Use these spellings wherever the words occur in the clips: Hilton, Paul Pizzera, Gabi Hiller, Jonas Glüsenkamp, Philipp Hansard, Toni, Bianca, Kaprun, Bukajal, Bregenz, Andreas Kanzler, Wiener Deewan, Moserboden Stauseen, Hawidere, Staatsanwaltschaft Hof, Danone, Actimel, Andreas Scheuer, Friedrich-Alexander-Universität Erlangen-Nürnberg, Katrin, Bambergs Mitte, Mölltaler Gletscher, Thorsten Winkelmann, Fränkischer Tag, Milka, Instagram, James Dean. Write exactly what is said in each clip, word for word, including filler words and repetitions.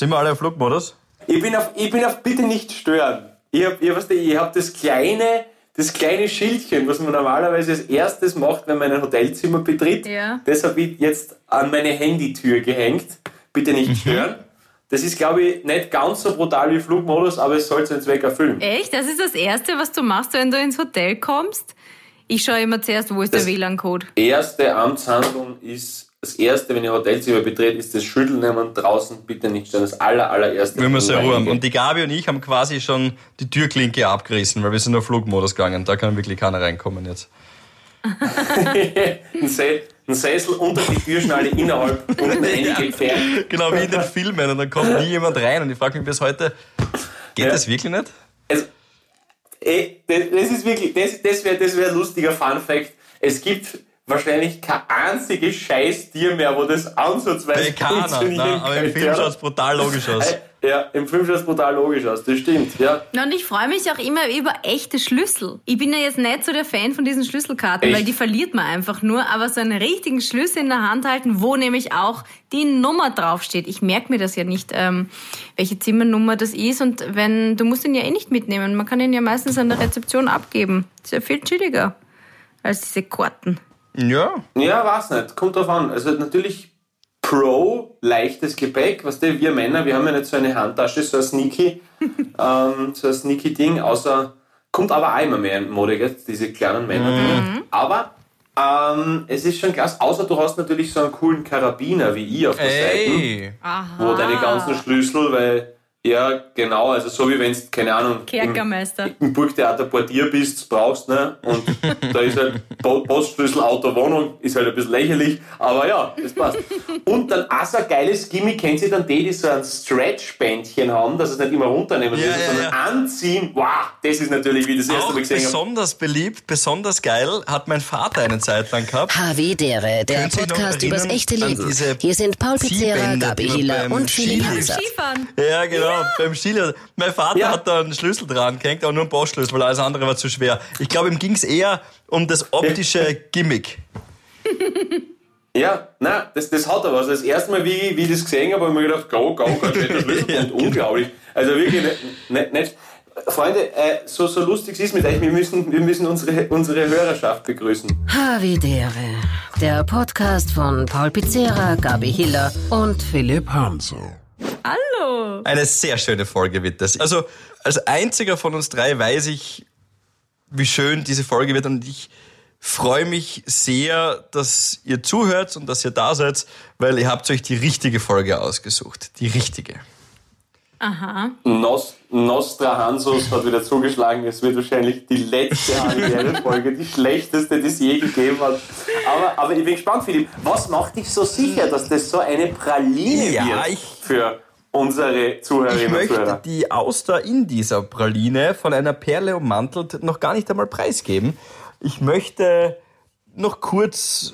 Sind wir alle im Flugmodus? Ich bin auf, ich bin auf bitte nicht stören. Ich hab, ich, weißt du, ich hab das kleine, das kleine Schildchen, was man normalerweise als erstes macht, wenn man ein Hotelzimmer betritt. Ja. Das habe ich jetzt an meine Handytür gehängt. Bitte nicht stören. Mhm. Das ist, glaube ich, nicht ganz so brutal wie Flugmodus, aber es soll seinen Zweck erfüllen. Echt? Das ist das Erste, was du machst, wenn du ins Hotel kommst? Ich schaue immer zuerst, wo ist das der W L A N-Code? Die erste Amtshandlung ist, das Erste, wenn ihr Hotelzimmer betrete, ist das Schütteln und draußen bitte nicht stören. Das aller, allererste. Wir müssen ja ruhen. Und die Gabi und ich haben quasi schon die Türklinke abgerissen, weil wir sind auf Flugmodus gegangen. Da kann wirklich keiner reinkommen jetzt. Ein, Se- ein Sessel unter die Türschnalle innerhalb und ein wenig entfernt. Genau, wie in den Filmen. Und dann kommt nie jemand rein. Und ich frage mich bis heute, geht ja. das wirklich nicht? Also, ey, das, das ist wirklich, das, das wäre das wär ein lustiger Funfact. Es gibt wahrscheinlich kein einziges Scheißtier mehr, wo das ansatzweise Bekaner, funktionieren nein, aber könnte. Aber im Film schaut es brutal logisch aus. Ja, im Film schaut es brutal logisch aus, das stimmt. Ja. Na, und ich freue mich auch immer über echte Schlüssel. Ich bin ja jetzt nicht so der Fan von diesen Schlüsselkarten, Echt? Weil die verliert man einfach nur. Aber so einen richtigen Schlüssel in der Hand halten, wo nämlich auch die Nummer draufsteht. Ich merke mir das ja nicht, ähm, welche Zimmernummer das ist. Und wenn du musst ihn ja eh nicht mitnehmen. Man kann ihn ja meistens an der Rezeption abgeben. Ist ja viel chilliger als diese Karten. Ja. Ja, weiß nicht. Kommt drauf an. Also natürlich pro leichtes Gepäck. Weißt du, wir Männer, wir haben ja nicht so eine Handtasche, so ein Sneaky, ähm, so ein Sneaky-Ding, außer kommt aber auch immer mehr in Mode, gell? Diese kleinen Männer. Mhm. Aber ähm, es ist schon klasse, außer du hast natürlich so einen coolen Karabiner wie ich auf der Ey. Seite. Aha. Wo deine ganzen Schlüssel, weil ja, genau, also so wie wenn du, keine Ahnung, Kerkermeister. Im, im Burgtheater Portier bist, brauchst, ne? Und da ist halt Postschlüssel, Auto, Wohnung, ist halt ein bisschen lächerlich, aber ja, das passt. Und dann auch so ein geiles Gimmick, kennt ihr dann die, die so ein Stretch-Bändchen haben, dass es nicht immer runternehmen ja, müssen, ja, sondern ja. anziehen, wow, das ist natürlich wie das erste Mal gesehen habe. Besonders beliebt, besonders geil, hat mein Vater eine Zeit lang gehabt. Hawidere, der Podcast übers echte Leben. Hier sind Paul Pizzera, Gabi Hiller und Philipp Hansard. Ja, genau. Ja, beim Skilehrer. Mein Vater ja. hat da einen Schlüssel dran gehängt, aber nur einen Postschlüssel, weil alles andere war zu schwer. Ich glaube, ihm ging es eher um das optische Gimmick. Ja, nein, das, das hat er was. Das erste Mal, wie, wie ich das gesehen habe, habe ich mir gedacht, go, go, go, der Schlüssel ja, und unglaublich. Also wirklich nicht. nicht, nicht. Freunde, äh, so, so lustig es ist mit euch, wir müssen, wir müssen unsere, unsere Hörerschaft begrüßen. Hawidere, der Podcast von Paul Pizzera, Gabi Hiller und Philipp Hansard. Hallo! Eine sehr schöne Folge wird das. Also als einziger von uns drei weiß ich, wie schön diese Folge wird und ich freue mich sehr, dass ihr zuhört und dass ihr da seid, weil ihr habt euch die richtige Folge ausgesucht. Die richtige. Aha. Nos, Nostra Hansus hat wieder zugeschlagen. Es wird wahrscheinlich die letzte Folge, die schlechteste, die es je gegeben hat. Aber, aber ich bin gespannt, Philipp. Was macht dich so sicher, dass das so eine Praline ja, wird ich, für unsere Zuhörerinnen und Zuhörer? Ich möchte die Auster in dieser Praline von einer Perle ummantelt noch gar nicht einmal preisgeben. Ich möchte noch kurz,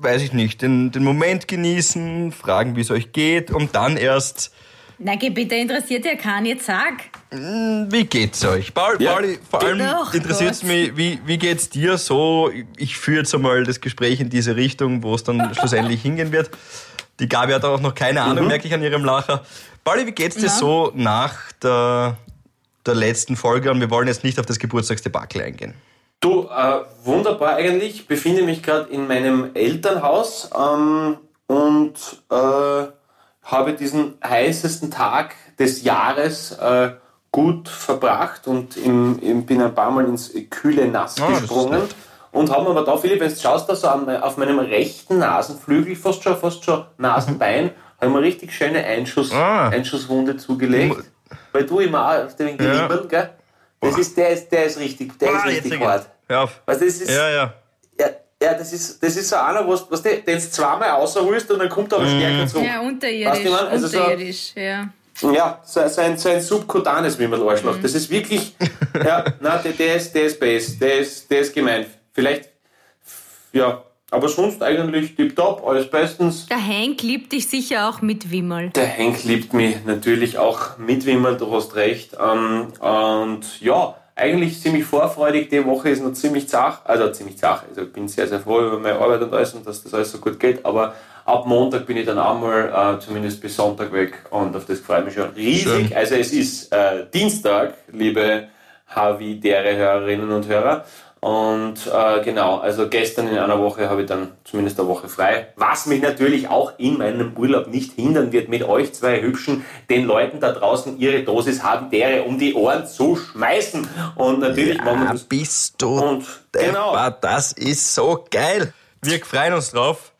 weiß ich nicht, den, den Moment genießen, fragen, wie es euch geht und dann erst... Na, geh bitte, interessiert ja keinen, jetzt sag. Wie geht's euch? Paul, ja. Pauli, vor allem Doch, interessiert es mich, wie, wie geht's dir so? Ich führe jetzt einmal das Gespräch in diese Richtung, wo es dann schlussendlich hingehen wird. Die Gabi hat auch noch keine Ahnung, mhm. merke ich an ihrem Lacher. Pauli, wie geht's dir ja. so nach der, der letzten Folge? Und wir wollen jetzt nicht auf das Geburtstagsdebakel eingehen. Du, äh, wunderbar eigentlich. Ich befinde mich gerade in meinem Elternhaus ähm, und... Äh, habe diesen heißesten Tag des Jahres äh, gut verbracht und im, im, bin ein paar Mal ins kühle Nass oh, gesprungen. Und habe mir aber da, Philipp, wenn du schaust, da so an, auf meinem rechten Nasenflügel, fast schon, fast schon Nasenbein, habe ich mir richtig schöne Einschuss, ah. Einschusswunde zugelegt. Weil du immer auch auf den Geniebeln, gell? Das ist, der, ist, der ist richtig, der ah, ist richtig hart. Ja. Weißt, das ist, ja, ja. ja Ja, das ist, das ist so einer, was, was den du zweimal rausholst und dann kommt er aber stärker zurück. Ja, unterirdisch, weißt du, also unterirdisch, so, ja. Ja, so, so, ein, so ein subkutanes, wie man das Arschloch. Mhm. Das ist wirklich, ja, nein, der, der ist, der ist base, der ist, der ist gemein. Vielleicht, ja, aber sonst eigentlich tipptopp, alles bestens. Der Henk liebt dich sicher auch mit Wimmerl. Der Henk liebt mich natürlich auch mit Wimmerl, du hast recht. Ähm, und ja, eigentlich ziemlich vorfreudig, die Woche ist noch ziemlich zach, also ziemlich zach, also ich bin sehr, sehr froh über meine Arbeit und alles und dass das alles so gut geht, aber Ab Montag bin ich dann einmal äh, zumindest bis Sonntag weg und auf das freue ich mich schon riesig. Schön. Also es ist äh, Dienstag, liebe Hawidere-Hörerinnen und Hörer. Und äh, genau, also gestern in einer Woche habe ich dann zumindest eine Woche frei, was mich natürlich auch in meinem Urlaub nicht hindern wird, mit euch zwei Hübschen, den Leuten da draußen ihre Dosis Hawidere um die Ohren zu schmeißen. Und natürlich ja, machen wir das. Bist du und, genau. Das ist so geil. Wir freuen uns drauf.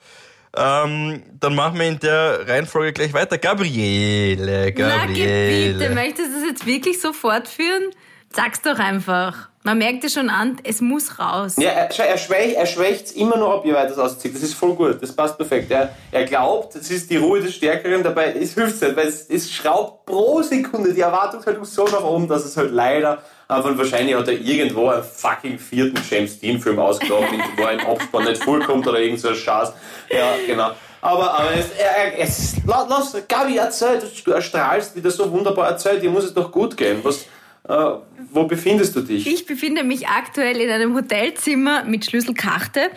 Ähm, dann machen wir in der Reihenfolge gleich weiter. Gabriele, Gabriele. Na, bitte, möchtest du das jetzt wirklich so fortführen? Sag's doch einfach. Man merkt ja schon an, es muss raus. Ja, er, er schwächt es schwächt immer nur ab, je weiter es auszieht. Das ist voll gut, das passt perfekt. Er, er glaubt, das ist die Ruhe des Stärkeren, dabei hilft es halt, weil es, es schraubt pro Sekunde die Erwartungshaltung so nach oben, dass es halt leider einfach wahrscheinlich hat er irgendwo einen fucking vierten James-Dean-Film ausgelaufen, wo ein Abspann nicht vorkommt oder irgend so ein Scheiß. Ja, genau. Aber, aber es, er, es, lass, Gabi, erzähl, du erstrahlst wieder so wunderbar, erzähl, dir muss es doch gut gehen. Was, Uh, wo befindest du dich? Ich befinde mich aktuell in einem Hotelzimmer mit Schlüsselkarte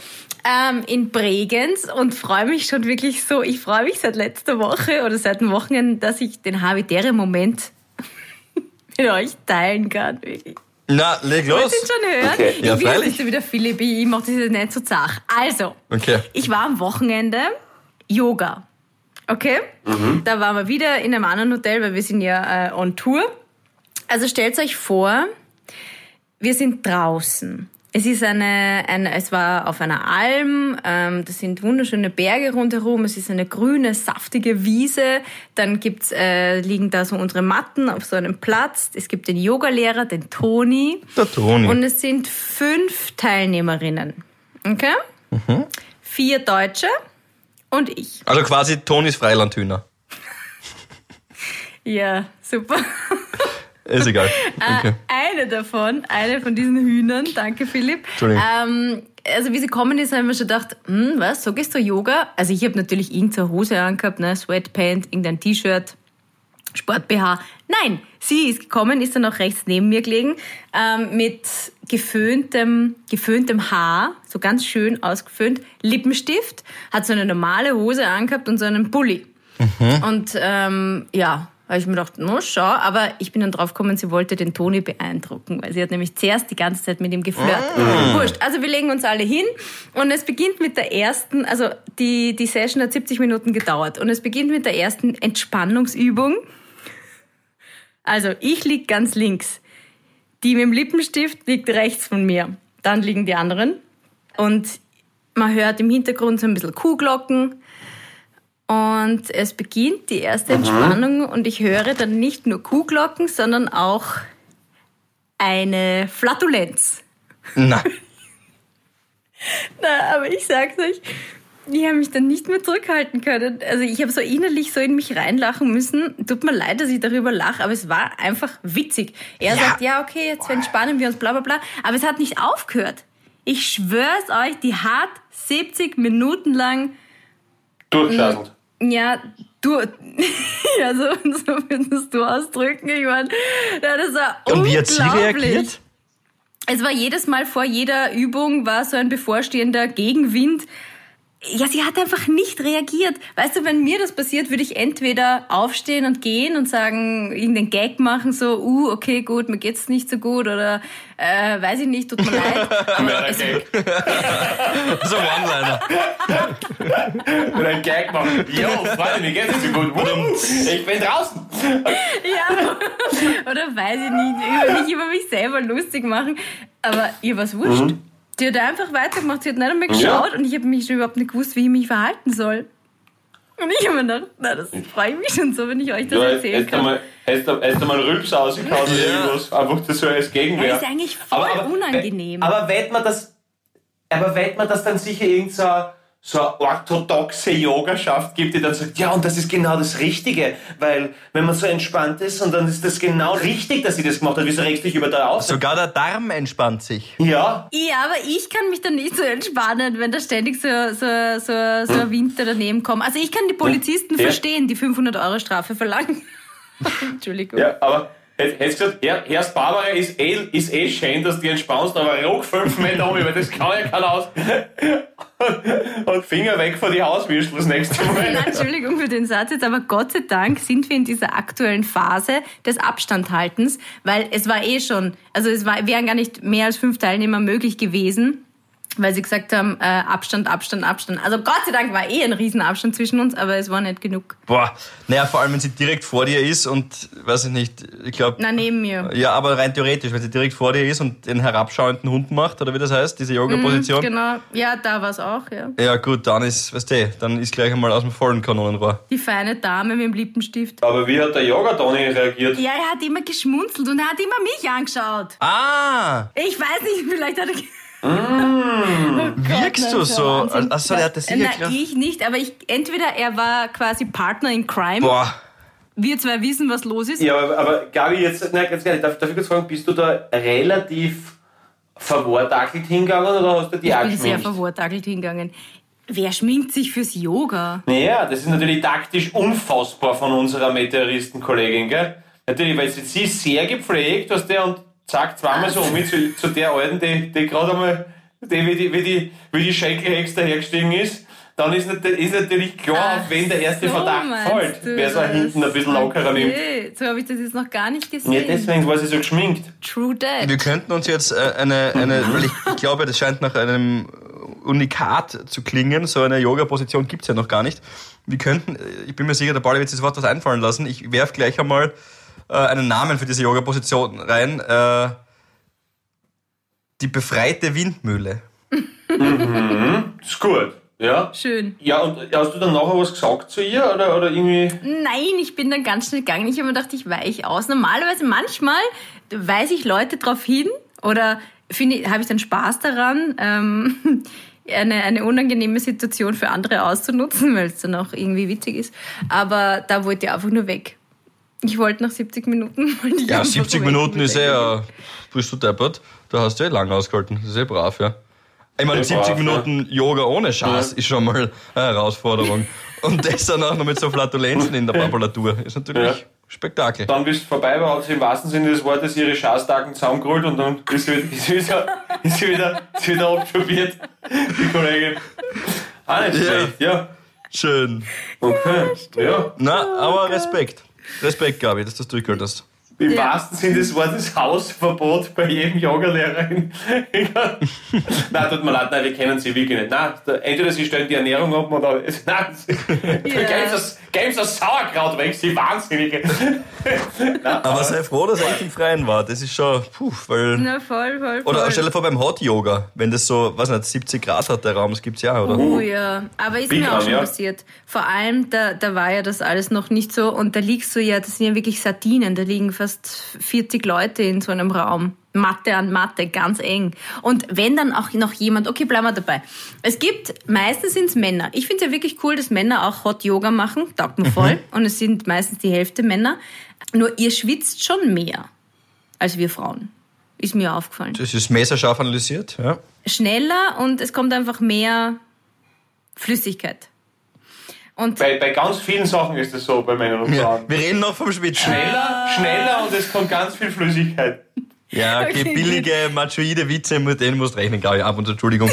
ähm, in Bregenz und freue mich schon wirklich so, ich freue mich seit letzter Woche oder seit dem Wochenende, dass ich den Hawidere-Moment mit euch teilen kann, wirklich. Na, leg los. Ich wollte ihn schon hören. Okay. Ich ja, will jetzt wieder Philipp, ich mache das jetzt nicht so zach. Also, okay. Ich war am Wochenende Yoga, okay? Mhm. Da waren wir wieder in einem anderen Hotel, weil wir sind ja äh, on Tour. Also stellt euch vor, wir sind draußen. Es ist eine, eine es war auf einer Alm, ähm, das sind wunderschöne Berge rundherum, es ist eine grüne, saftige Wiese, dann gibt's, äh, liegen da so unsere Matten auf so einem Platz, es gibt den Yogalehrer, den Toni. Der Toni. Und es sind fünf Teilnehmerinnen, okay? Mhm. Vier Deutsche und ich. Also quasi Tonis Freilandhühner. Ja, super. Ist egal. Okay. Eine davon, eine von diesen Hühnern, danke Philipp. Entschuldigung. Ähm, also wie sie kommen ist, haben wir schon gedacht, hm, was, so gehst du Yoga? Also ich habe natürlich irgendeine Hose angehabt, ne, Sweatpant, irgendein T-Shirt, Sport-B H. Nein, sie ist gekommen, ist dann auch rechts neben mir gelegen, ähm, mit geföhntem, geföhntem Haar, so ganz schön ausgeföhnt, Lippenstift, hat so eine normale Hose angehabt und so einen Pulli. Mhm. Und ähm, ja... Weil ich mir gedacht, no, schau, aber ich bin dann draufgekommen, sie wollte den Toni beeindrucken, weil sie hat nämlich zuerst die ganze Zeit mit ihm geflirtet. Mm. Wurscht. Also wir legen uns alle hin und es beginnt mit der ersten, also die, die Session hat siebzig Minuten gedauert und es beginnt mit der ersten Entspannungsübung. Also ich liege ganz links, die mit dem Lippenstift liegt rechts von mir, dann liegen die anderen und man hört im Hintergrund so ein bisschen Kuhglocken. Und es beginnt die erste Entspannung und ich höre dann nicht nur Kuhglocken, sondern auch eine Flatulenz. Na, Na aber ich sag's euch, ich habe mich dann nicht mehr zurückhalten können. Also ich habe so innerlich so in mich reinlachen müssen. Tut mir leid, dass ich darüber lache, aber es war einfach witzig. Er ja. sagt, ja okay, jetzt entspannen wir uns, bla bla bla. Aber es hat nicht aufgehört. Ich schwör's euch, die hat siebzig Minuten lang... Durchschaffend. Ja, du, ja so, so würdest du ausdrücken. Ich meine, das war unglaublich. Und wie hat sie reagiert? Es war jedes Mal vor jeder Übung war so ein bevorstehender Gegenwind. Ja, sie hat einfach nicht reagiert. Weißt du, wenn mir das passiert, würde ich entweder aufstehen und gehen und sagen, irgendeinen Gag machen, so, uh, okay, gut, mir geht's nicht so gut oder äh, weiß ich nicht, tut mir leid. Mörder Gag. So One-Liner. Oder ein Gag machen. Jo, Freunde, mir geht's nicht so gut. Ich bin draußen. Ja, oder weiß ich nicht, nicht über mich selber lustig machen. Aber ihr war's wurscht. Mhm. Die hat einfach weitergemacht, sie hat nicht einmal geschaut ja. und ich habe mich schon überhaupt nicht gewusst, wie ich mich verhalten soll. Und ich habe mir gedacht, na, das freue ich mich schon so, wenn ich euch das ja, erzählen erst kann. Einmal, erst, erst einmal Rülps rausgehauen oder ja. irgendwas, einfach das so als Gegenwehr. Das ist eigentlich voll aber, aber, unangenehm. Aber wählt man das, aber wählt man das dann sicher irgend so... so eine orthodoxe Yogaschaft gibt, die dann sagt, ja, und das ist genau das Richtige, weil wenn man so entspannt ist und dann ist das genau richtig, dass sie das gemacht hat, wieso regst du dich über da auf? Sogar der Darm entspannt sich. Ja. Ja, aber ich kann mich dann nicht so entspannen, wenn da ständig so, so, so, so hm. ein Winter daneben kommt. Also ich kann die Polizisten hm. ja. verstehen, die fünfhundert Euro Strafe verlangen. Entschuldigung. Ja, aber... Hättest du gesagt, Herr, Herrst Barbara, ist eh, ist eh schön, dass du entspannst, aber ruck fünf Meter um, weil das kann ja keiner aus. Und Finger weg von die Hauswürstel das nächste Mal. Na, Entschuldigung für den Satz jetzt, aber Gott sei Dank sind wir in dieser aktuellen Phase des Abstandhaltens, weil es war eh schon, also es war, wären gar nicht mehr als fünf Teilnehmer möglich gewesen, weil sie gesagt haben, äh, Abstand, Abstand, Abstand. Also Gott sei Dank war eh ein Riesenabstand zwischen uns, aber es war nicht genug. Boah, naja, vor allem wenn sie direkt vor dir ist und, weiß ich nicht, ich glaube... Na, neben mir. Ja, aber rein theoretisch, wenn sie direkt vor dir ist und den herabschauenden Hund macht, oder wie das heißt, diese Yoga-Position. Mm, genau, ja, da war es auch, ja. Ja gut, dann ist, weißt du, dann ist gleich einmal aus dem vollen Kanonenrohr. Die feine Dame mit dem Lippenstift. Aber wie hat der Yoga-Toni reagiert? Ja, er hat immer geschmunzelt und er hat immer mich angeschaut. Ah! Ich weiß nicht, vielleicht hat er... Mmh. Oh Gott, wirkst du so? Wahnsinn. Also er hat das sicher gedacht. Ich nicht, aber ich, entweder er war quasi Partner in Crime. Boah. Wir zwei wissen, was los ist. Ja, aber, aber Gabi, jetzt, nein, ganz ehrlich, darf, darf ich kurz fragen, bist du da relativ verwortakelt hingegangen oder hast du die angeschminkt? Ich bin sehr verwortakelt hingegangen. Wer schminkt sich fürs Yoga? Naja, das ist natürlich taktisch unfassbar von unserer Meteoristen-Kollegin, gell? Natürlich, weil sie ist sehr gepflegt, was der und zack, zweimal so um mich zu, zu der Alten, die, die gerade einmal, die, wie die, wie die, wie die Schenkelhex dahergestiegen ist. Dann ist, nicht, ist natürlich klar, auf wen der erste so Verdacht fällt, wer es auch hinten ein bisschen lockerer nimmt. Okay. So habe ich das jetzt noch gar nicht gesehen. Ja, deswegen war sie so geschminkt. True that. Wir könnten uns jetzt eine, eine weil ich, ich glaube, das scheint nach einem Unikat zu klingen, so eine Yoga-Position gibt es ja noch gar nicht. Wir könnten, ich bin mir sicher, der Pauli wird sich sofort was einfallen lassen, ich werfe gleich einmal einen Namen für diese Yoga-Position rein. Äh, die befreite Windmühle. Mhm, ist gut. Ja. Schön. Ja, und hast du dann nachher was gesagt zu ihr? Oder, oder irgendwie? Nein, ich bin dann ganz schnell gegangen. Ich habe mir gedacht, ich weiche aus. Normalerweise, manchmal weise ich Leute darauf hin oder finde, habe ich dann Spaß daran, ähm, eine, eine unangenehme Situation für andere auszunutzen, weil es dann auch irgendwie witzig ist. Aber da wollte ich einfach nur weg. Ich wollte nach siebzig Minuten. Ja, siebzig Minuten ist eh ja. Bist du deppert? Du hast ja eh lang ausgehalten. Das ist eh brav, ja. Ich meine, siebzig Minuten Yoga ohne Schatz ist schon mal eine Herausforderung. Und das dann auch noch mit so Flatulenzen in der Papulatur. Ist natürlich ja. Spektakel. Dann bist du vorbei, weil sie im wahrsten Sinne des Wortes ihre Schatzdagen zusammengerollt und dann ist sie wieder, ist sie wieder, ist wieder absorbiert, die Kollegin. Ah, nicht schlecht, ja. ja. Schön. Okay. Ja, ja. Na, aber Respekt. Respekt, Gabi, dass du das durchgeholt hast. Im ja. wahrsten Sinne des Wortes Hausverbot bei jedem Yoga-Lehrer. Nein, tut mir leid, nein, wir kennen sie wirklich nicht. Nein, entweder sie stellen die Ernährung ab oder. Nein, sie, ja. geben, das, geben das Sauerkraut weg, sie Wahnsinnige. Nein, aber, aber sei froh, dass er nicht im Freien war. Das ist schon. Puh, weil. Na, voll, voll, voll. Oder stell dir vor beim Hot-Yoga, wenn das so, weiß nicht, siebzig Grad hat der Raum, das gibt's ja, oder? Oh uh, ja, aber ist Big mir auch schon ja. passiert. Vor allem, da, da war ja das alles noch nicht so und da liegst du ja, das sind ja wirklich Sardinen, da liegen fast vierzig Leute in so einem Raum. Matte an Matte, ganz eng. Und wenn dann auch noch jemand, okay, bleiben wir dabei. Es gibt, meistens sind es Männer. Ich finde es ja wirklich cool, dass Männer auch Hot Yoga machen, taugt mir voll. Mhm. Und es sind meistens die Hälfte Männer. Nur ihr schwitzt schon mehr als wir Frauen. Ist mir aufgefallen. Das ist messerscharf analysiert, ja. Schneller und es kommt einfach mehr Flüssigkeit. Und bei, bei ganz vielen Sachen ist das so, bei Männern und Frauen. Ja, wir reden noch vom Schwitzen. Schneller, schneller und es kommt ganz viel Flüssigkeit. Ja, okay, okay, billige, machoide Witze, mit denen musst du rechnen, glaube ich, ab und Entschuldigung.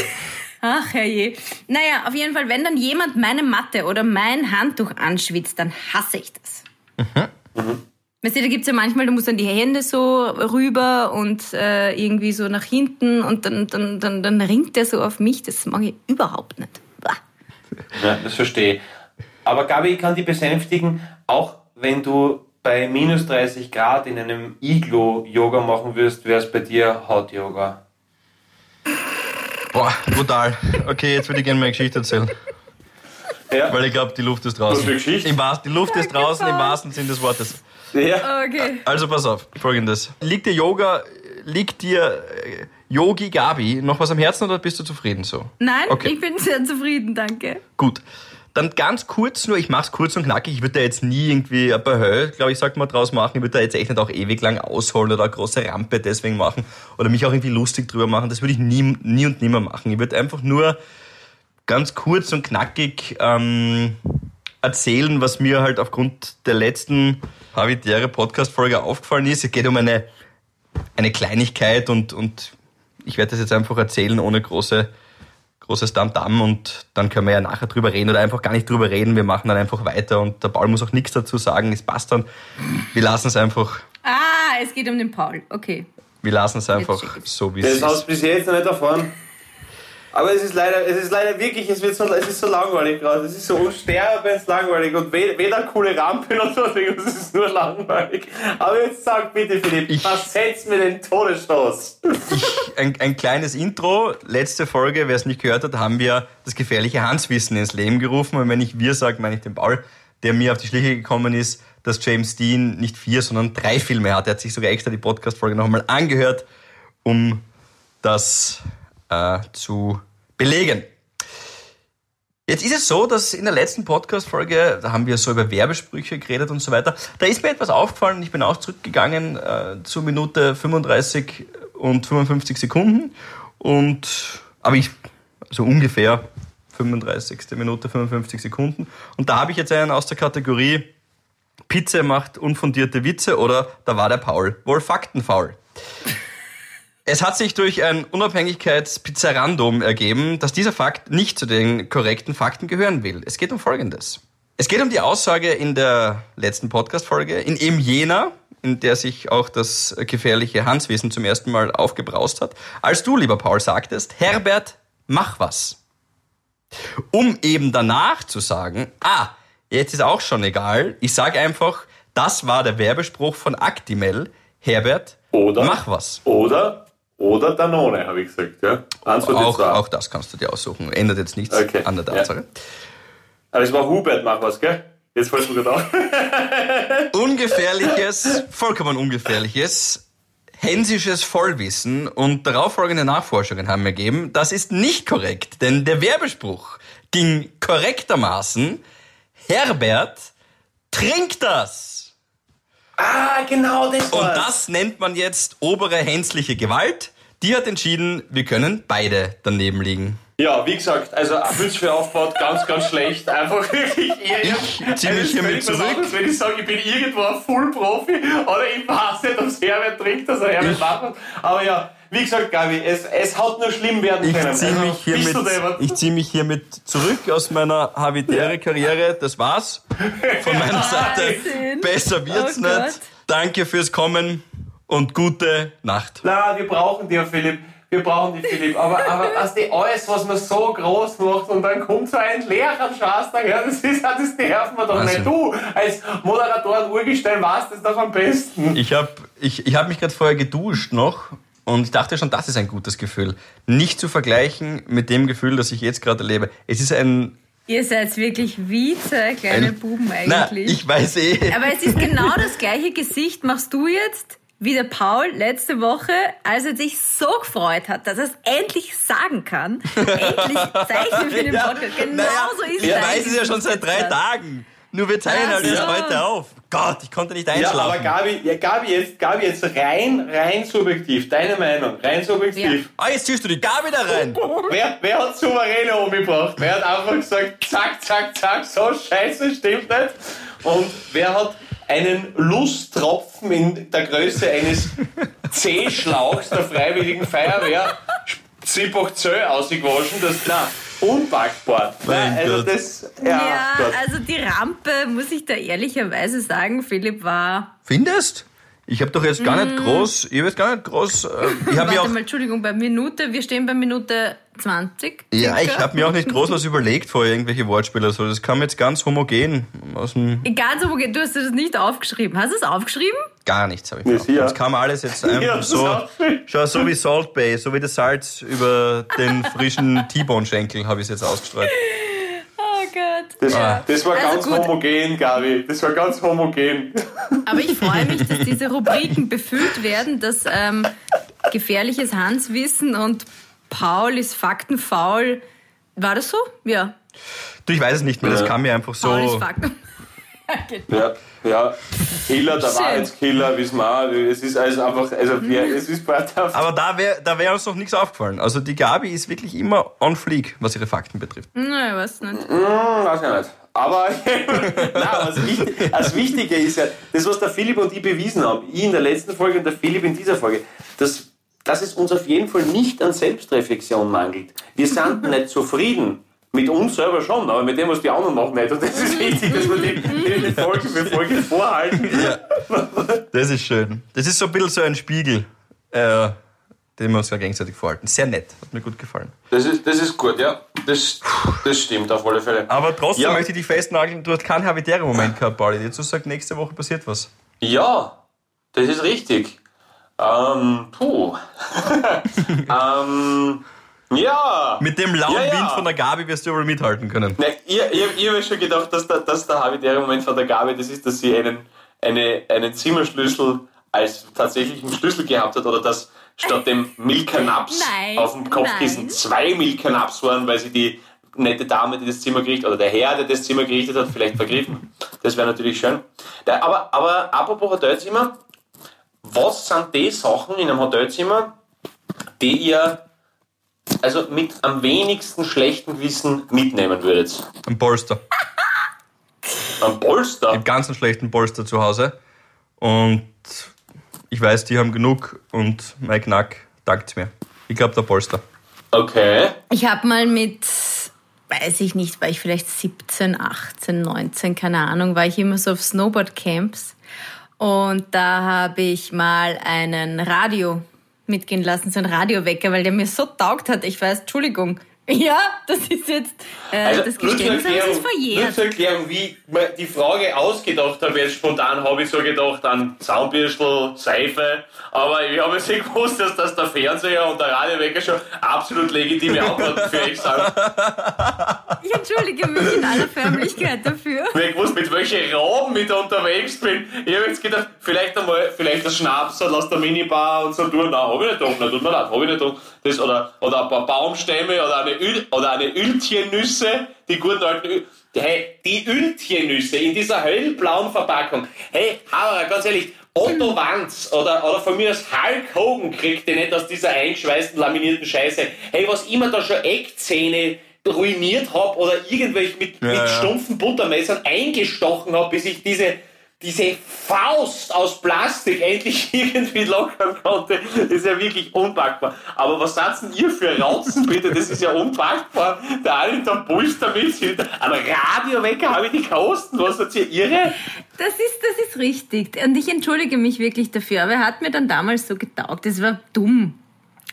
Ach, herrje. Naja, auf jeden Fall, wenn dann jemand meine Matte oder mein Handtuch anschwitzt, dann hasse ich das. Mhm. Mhm. Weißt du, da gibt es ja manchmal, du musst dann die Hände so rüber und äh, irgendwie so nach hinten und dann, dann, dann, dann ringt der so auf mich, das mag ich überhaupt nicht. Bah. Ja, das verstehe ich. Aber Gabi, ich kann dich besänftigen, auch wenn du bei minus dreißig Grad in einem Iglo-Yoga machen wirst, wäre es bei dir Haut-Yoga. Boah, brutal. Okay, jetzt würde ich gerne meine Geschichte erzählen. Ja. Weil ich glaube, die Luft ist draußen. Was für Geschichte? Im wahr- die Luft ist draußen im wahrsten Sinn des Wortes. Ja. Okay. Also pass auf, folgendes. Liegt dir Yoga, liegt dir Yogi Gabi noch was am Herzen oder bist du zufrieden so? Nein, okay. Ich bin sehr zufrieden, danke. Gut. Dann ganz kurz nur, ich mach's kurz und knackig, ich würde da jetzt nie irgendwie ein paar Höhe, glaube ich, sollte man draus machen, ich würde da jetzt echt nicht auch ewig lang ausholen oder eine große Rampe deswegen machen oder mich auch irgendwie lustig drüber machen, das würde ich nie, nie und nimmer machen. Ich würde einfach nur ganz kurz und knackig ähm, erzählen, was mir halt aufgrund der letzten Hawidere Podcast-Folge aufgefallen ist. Es geht um eine, eine Kleinigkeit und, und ich werde das jetzt einfach erzählen ohne große, großes Damm-Damm und dann können wir ja nachher drüber reden oder einfach gar nicht drüber reden. Wir machen dann einfach weiter und der Paul muss auch nichts dazu sagen. Es passt dann. Wir lassen es einfach. Ah, es geht um den Paul. Okay. Wir lassen es einfach so, wie es ist. Das hast du bis jetzt noch nicht erfahren. Aber es ist leider, es ist leider wirklich, es wird so, es ist so langweilig gerade. Es ist so unsterbenslangweilig und weder coole Rampen oder so, es ist nur langweilig. Aber jetzt sag bitte, Philipp, ich, versetz mir den Todesstoß. Ich, ein, ein kleines Intro. Letzte Folge, wer es nicht gehört hat, haben wir das gefährliche Hanswissen ins Leben gerufen. Und wenn ich wir sage, meine ich den Paul, der mir auf die Schliche gekommen ist, dass James Dean nicht vier, sondern drei Filme hat. Er hat sich sogar extra die Podcast-Folge nochmal angehört, um das zu belegen. Jetzt ist es so, dass in der letzten Podcast-Folge, da haben wir so über Werbesprüche geredet und so weiter, da ist mir etwas aufgefallen und ich bin auch zurückgegangen äh, zu Minute fünfunddreißig und fünfundfünfzig Sekunden und, aber ich, so ungefähr fünfunddreißigste Minute, fünfundfünfzig Sekunden und da habe ich jetzt einen aus der Kategorie Pizza macht unfundierte Witze oder da war der Paul wohl faktenfaul. Es hat sich durch ein Unabhängigkeits-Pizzerandum ergeben, dass dieser Fakt nicht zu den korrekten Fakten gehören will. Es geht um Folgendes. Es geht um die Aussage in der letzten Podcast-Folge, in eben jener, in der sich auch das gefährliche Hanswissen zum ersten Mal aufgebraust hat, als du, lieber Paul, sagtest, Herbert, mach was. Um eben danach zu sagen, ah, jetzt ist auch schon egal, ich sage einfach, das war der Werbespruch von Actimel, Herbert, oder, mach was. Oder... Oder Danone, habe ich gesagt, ja. Auch, auch das kannst du dir aussuchen. Ändert jetzt nichts okay. an der Tatsache. Ja. Aber es war Hubert, mach was, gell? Jetzt fällt mir gerade auf. Ungefährliches, vollkommen ungefährliches, hänsisches Vollwissen und darauffolgende Nachforschungen haben ergeben, das ist nicht korrekt, denn der Werbespruch ging korrektermaßen, Herbert, trink das! Ah, genau, das war's. Und das nennt man jetzt obere hänsliche Gewalt. Die hat entschieden, wir können beide daneben liegen. Ja, wie gesagt, also Wünsche aufbaut, ganz, ganz schlecht. Einfach wirklich eher. Ich ziehe mich hier mit zurück. Aus, wenn ich sage, ich bin irgendwo ein Full-Profi oder ich weiß nicht, ob es Herbert trinkt, dass er Herbert macht. Aber ja, wie gesagt, Gabi, es, es hat nur schlimm werden können. Ich ziehe mich, also, zieh mich hiermit zurück aus meiner Hawidere-Karriere. Das war's. Von meiner Seite. Besser wird's oh nicht. Gott. Danke fürs Kommen und gute Nacht. Na, wir brauchen dich, Philipp. Wir brauchen die Philipp, aber, aber also die alles, was man so groß macht und dann kommt so ein leerer Schaß, ja, das ist das dürfen wir doch also nicht. Du als Moderator und Urgestein warst das doch am besten. Ich habe ich, ich hab mich gerade vorher geduscht noch und ich dachte schon, das ist ein gutes Gefühl. Nicht zu vergleichen mit dem Gefühl, das ich jetzt gerade erlebe. Es ist ein... Ihr seid wirklich wie zwei kleine ein, Buben eigentlich. Na, ich weiß eh. Aber es ist genau das gleiche Gesicht, machst du jetzt? Wie der Paul letzte Woche, als er sich so gefreut hat, dass er es endlich sagen kann. Endlich Zeichen für den Podcast. Genau ja, so ist es. Wir weiß es ja schon seit drei Tagen. Nur wir teilen halt jetzt heute auf. Gott, ich konnte nicht einschlafen. Ja, aber Gabi, ja, Gabi, jetzt, Gabi, jetzt rein, rein subjektiv. Deine Meinung, rein subjektiv. Ah, ja. oh, jetzt ziehst du die Gabi da rein. Wer, wer hat Souveräne umgebracht? Wer hat einfach gesagt, zack, zack, zack, so scheiße, stimmt nicht. Und wer hat einen Lusttropfen in der Größe eines C-Schlauchs der Freiwilligen Feuerwehr Zippochzö ausgewaschen, das na unpackbar. Nein, also das ja, ja also die Rampe muss ich da ehrlicherweise sagen, Philipp war. Findest? Ich habe doch jetzt gar nicht groß, ich weiß gar nicht groß, äh, ich habe mir auch mal, Entschuldigung, bei Minute, wir stehen bei Minute zwanzig. Ja, circa. Ich habe mir auch nicht groß was überlegt vorher, irgendwelche Wortspiele so, das kam jetzt ganz homogen aus dem ganz homogen, du hast das nicht aufgeschrieben. Hast du es aufgeschrieben? Gar nichts habe ich nicht. Ja. Das kam alles jetzt einfach ja, so, schau, so wie Salt Bay, so wie das Salz über den frischen T-Bone-Schenkel habe ich es jetzt ausgestreut. Das, ja. das war also ganz gut. homogen, Gabi. Das war ganz homogen. Aber ich freue mich, dass diese Rubriken befüllt werden, dass ähm, gefährliches Hanswissen und Paul ist faktenfaul. War das so? Ja. Du, ich weiß es nicht mehr. Das ja. kam mir einfach so... Paul ist Fakten. ja, ja. Killer, der Wahrheitskiller, wissen wir auch. Es ist also einfach... Also wir, es ist Aber da wäre da wär uns noch nichts aufgefallen. Also die Gabi ist wirklich immer on fleek, was ihre Fakten betrifft. Nein, ich weiß nicht. Mm, weiß ich nicht. Aber nein, das Wichtige ist ja, das, was der Philipp und ich bewiesen haben, ich in der letzten Folge und der Philipp in dieser Folge, dass, dass es uns auf jeden Fall nicht an Selbstreflexion mangelt. Wir sind nicht zufrieden. Mit uns selber schon, aber mit dem, was die anderen machen, nicht. Und das ist wichtig, dass wir die, die Folge für Folge vorhalten. Ja. Das ist schön. Das ist so ein bisschen so ein Spiegel, äh, den wir uns ja gegenseitig vorhalten. Sehr nett, hat mir gut gefallen. Das ist, das ist gut, ja. Das, das stimmt auf alle Fälle. Aber trotzdem ja. möchte ich dich festnageln, du hast keinen Hawidere-Moment gehabt, Pauli. Dazu sagt, nächste Woche passiert was. Ja, das ist richtig. Ähm, puh. ähm... Ja! Mit dem lauen ja, ja. Wind von der Gabi wirst du wohl mithalten können. Nein, ich ich habe schon gedacht, dass der, dass der Hawidere-Moment von der Gabi das ist, dass sie einen, eine, einen Zimmerschlüssel als tatsächlichen Schlüssel gehabt hat oder dass statt dem Milka-Naps nein, auf dem Kopfkissen nein. zwei Milka-Naps waren, weil sie die nette Dame, die das Zimmer gerichtet oder der Herr, der das Zimmer gerichtet hat, vielleicht vergriffen. Das wäre natürlich schön. Aber, aber apropos Hotelzimmer, was sind die Sachen in einem Hotelzimmer, die ihr also mit am wenigsten schlechten Gewissen mitnehmen würdet? Ein Polster. Ein Polster? Ich habe ganz einen schlechten Polster zu Hause. Und ich weiß, die haben genug und mein Knack dankt's mir. Ich glaube, der Polster. Okay. Ich habe mal mit, weiß ich nicht, war ich vielleicht siebzehn, achtzehn, neunzehn, keine Ahnung, war ich immer so auf Snowboard-Camps. Und da habe ich mal einen Radio mitgehen lassen, so ein Radiowecker, weil der mir so taugt hat. Ich weiß, Entschuldigung. Ja, das ist jetzt, äh, also, das Geständnis ist verjährt. Nur zur Erklärung, wie ich die Frage ausgedacht habe, jetzt spontan habe ich so gedacht an Zaunbürstel, Seife, aber ich habe jetzt nicht gewusst, dass das der Fernseher und der Radiowecker schon absolut legitime Antworten für euch sind. Ich entschuldige mich in aller Förmlichkeit dafür. Ich habe gewusst, mit welchen Raben ich da unterwegs bin. Ich habe jetzt gedacht, vielleicht einmal, vielleicht ein Schnaps aus der Minibar und so tun. Nein, habe ich nicht getrunken, tut mir leid, habe ich nicht getrunken. Das, oder, oder ein paar Baumstämme oder eine, Ül, oder eine Ültchennüsse, die guten alten Ül, hey, die Ültchennüsse in dieser hellblauen Verpackung. Hey, aber ganz ehrlich, Otto Wanz oder, oder von mir aus Hulk Hogan kriegt den nicht aus dieser eingeschweißten, laminierten Scheiße. Hey, was immer da schon Eckzähne ruiniert habe oder irgendwelche mit, ja, mit stumpfen Buttermessern eingestochen habe, bis ich diese... diese Faust aus Plastik endlich irgendwie lockern konnte, ist ja wirklich unpackbar. Aber was seid denn ihr für Rauzen, bitte? Das ist ja unpackbar. Der eine mit einem Polster mit, am Radiowecker habe ich die Kosten. Was seid ihr irre? Das ist, das ist richtig. Und ich entschuldige mich wirklich dafür. Aber er hat mir dann damals so getaugt. Das war dumm.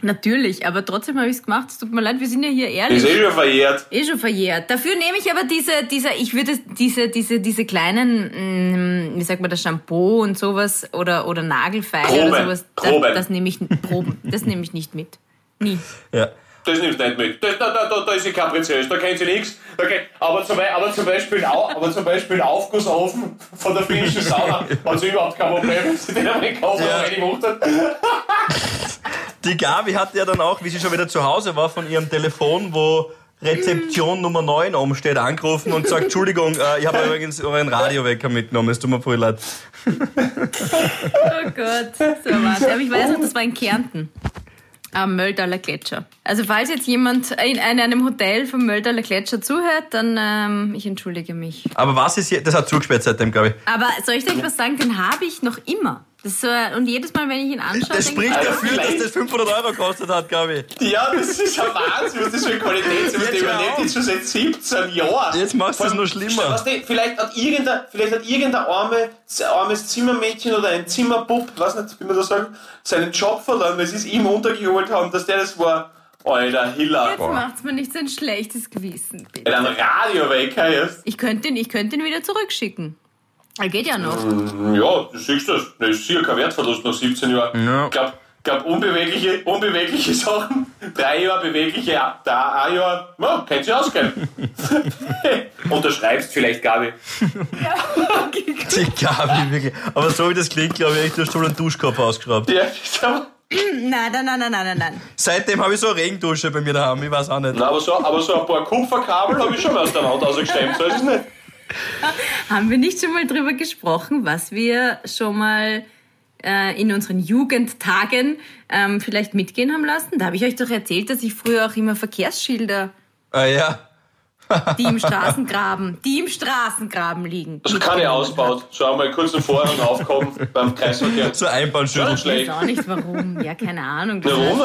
Natürlich, aber trotzdem habe ich es gemacht. Es tut mir leid, wir sind ja hier ehrlich. Ist eh schon verjährt. Eh schon verjährt. Dafür nehme ich aber diese, diese, ich würde diese, diese, diese kleinen, mh, wie sagt man das, Shampoo und sowas oder, oder Nagelfeile Probe. Oder sowas. Probe. Das, das nehme ich, Proben. Das nehme ich nicht mit. Nie. Ja. Das nimmst du nicht mit. Das, da, da, da, da ist sie kapriziös, da kennt sie nichts. Okay. Aber, zum, aber zum Beispiel aber zum Beispiel Aufgussofen von der finnischen Sauna hat sie überhaupt kein Problem, sie den einmal gekauft hat, wenn die gemacht hat. Die Gabi hatte ja dann auch, wie sie schon wieder zu Hause war, von ihrem Telefon, wo Rezeption Nummer neun umsteht, angerufen und sagt, Entschuldigung, äh, ich habe übrigens euren Radiowecker mitgenommen, es tut mir voll leid. Oh Gott, so was. Aber ich weiß noch, das war in Kärnten. Am Mölltaler Gletscher. Also falls jetzt jemand in einem Hotel vom Mölltaler Gletscher zuhört, dann ähm, ich entschuldige mich. Aber was ist hier? Das hat zugesperrt seitdem, glaube ich. Aber soll ich dir etwas sagen? Den habe ich noch immer. Das ist so, und jedes Mal, wenn ich ihn anschaue... Das spricht ich, dafür, dass das fünfhundert Euro gekostet hat, Gabi. Ja, das ist ein Wahnsinn, was das für eine Qualität ist. Das überlebt jetzt schon seit siebzehn Jahren. Jetzt machst du es noch schlimmer. Weißt du, vielleicht hat irgendein, vielleicht hat irgendein arme, armes Zimmermädchen oder ein Zimmerbub, weiß nicht, wie man das sagt, seinen Job verloren, weil sie es ihm untergeholt haben, dass der das war. Alter, Hiller. Jetzt macht's mir nicht so ein schlechtes Gewissen, bitte. Ein Radiowecker jetzt. Ich könnte ihn, könnt ihn wieder zurückschicken. Er geht ja noch. Ja, du siehst das. Das ist sicher kein Wertverlust nach siebzehn Jahren. Ja. Ich glaube, glaub, unbewegliche, unbewegliche Sachen, drei Jahre bewegliche, da ein Jahr, ja, kannst du ausgeben. Unterschreibst vielleicht, Gabi. Ja, okay. Die Gabi, wirklich. Aber so wie das klingt, glaube ich, du hast schon einen Duschkopf ausgeschraubt. Ja, nein, nein, nein, nein, nein, nein. Seitdem habe ich so eine Regendusche bei mir daheim, ich weiß auch nicht. Nein, aber, so, aber so ein paar Kupferkabel habe ich schon aus der Wand ausgestemmt, so ist es nicht. Haben wir nicht schon mal drüber gesprochen, was wir schon mal äh, in unseren Jugendtagen ähm, vielleicht mitgehen haben lassen? Da habe ich euch doch erzählt, dass ich früher auch immer Verkehrsschilder... Ah ja. Die im Straßengraben, die im Straßengraben liegen. Das kann er ausbaut. Schau mal, kurz den Vorhang aufkommen beim Kreisverkehr. So Einbahnschüttel schlecht. Ich weiß auch nicht warum. Ja, keine Ahnung. Ja, warum?